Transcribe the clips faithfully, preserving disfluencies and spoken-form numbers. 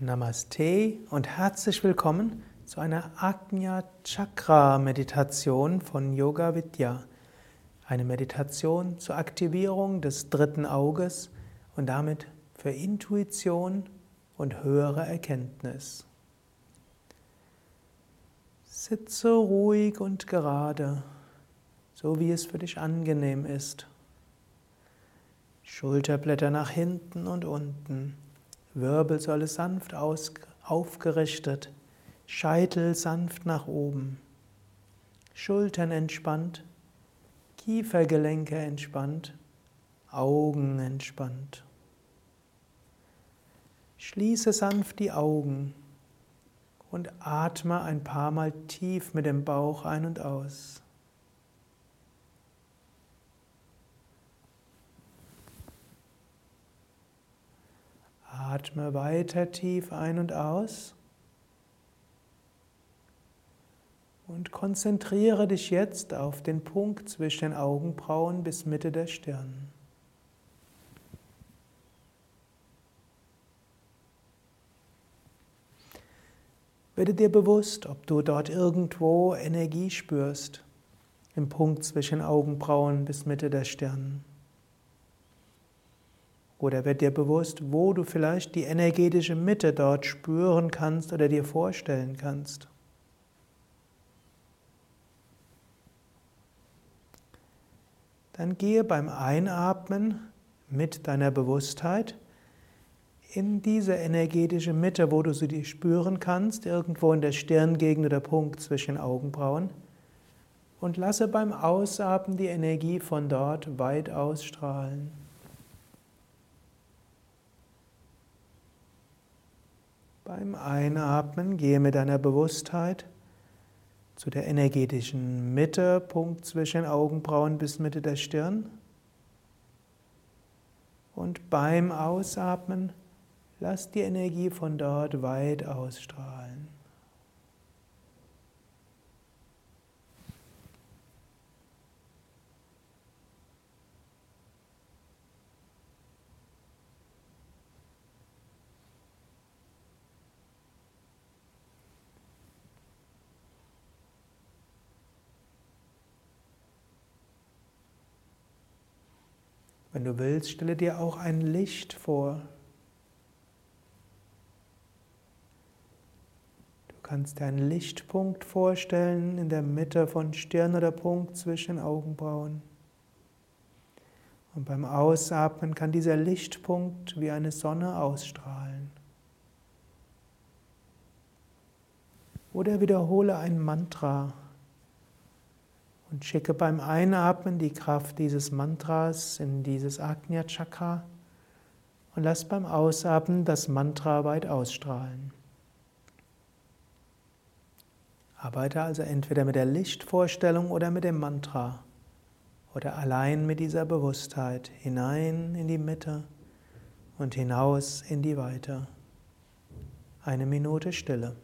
Namaste und herzlich willkommen zu einer Ajna Chakra Meditation von Yoga Vidya. Eine Meditation zur Aktivierung des dritten Auges und damit für Intuition und höhere Erkenntnis. Sitze ruhig und gerade, so wie es für dich angenehm ist. Schulterblätter nach hinten und unten. Wirbelsäule sanft aus, aufgerichtet, Scheitel sanft nach oben, Schultern entspannt, Kiefergelenke entspannt, Augen entspannt. Schließe sanft die Augen und atme ein paar Mal tief mit dem Bauch ein und aus. Atme weiter tief ein und aus und konzentriere dich jetzt auf den Punkt zwischen den Augenbrauen bis Mitte der Stirn. Werde dir bewusst, ob du dort irgendwo Energie spürst, im Punkt zwischen Augenbrauen bis Mitte der Stirn. Oder werd dir bewusst, wo du vielleicht die energetische Mitte dort spüren kannst oder dir vorstellen kannst. Dann gehe beim Einatmen mit deiner Bewusstheit in diese energetische Mitte, wo du sie spüren kannst, irgendwo in der Stirngegend oder Punkt zwischen Augenbrauen, und lasse beim Ausatmen die Energie von dort weit ausstrahlen. Beim Einatmen gehe mit deiner Bewusstheit zu der energetischen Mitte, Punkt zwischen Augenbrauen bis Mitte der Stirn. Und beim Ausatmen lass die Energie von dort weit ausstrahlen. Wenn du willst, stelle dir auch ein Licht vor. Du kannst dir einen Lichtpunkt vorstellen in der Mitte von Stirn oder Punkt zwischen Augenbrauen. Und beim Ausatmen kann dieser Lichtpunkt wie eine Sonne ausstrahlen. Oder wiederhole ein Mantra. Und schicke beim Einatmen die Kraft dieses Mantras in dieses Ajna Chakra und lass beim Ausatmen das Mantra weit ausstrahlen. Arbeite also entweder mit der Lichtvorstellung oder mit dem Mantra oder allein mit dieser Bewusstheit hinein in die Mitte und hinaus in die Weite. Eine Minute Stille.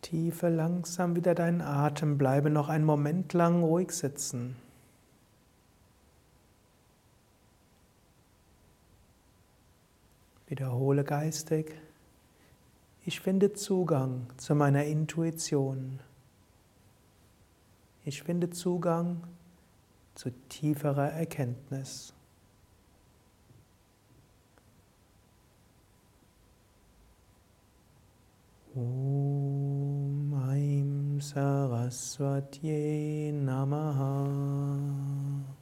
Tiefe langsam wieder deinen Atem, bleibe noch einen Moment lang ruhig sitzen. Wiederhole geistig: Ich finde Zugang zu meiner Intuition. Ich finde Zugang zu tieferer Erkenntnis. Saraswati Namaha.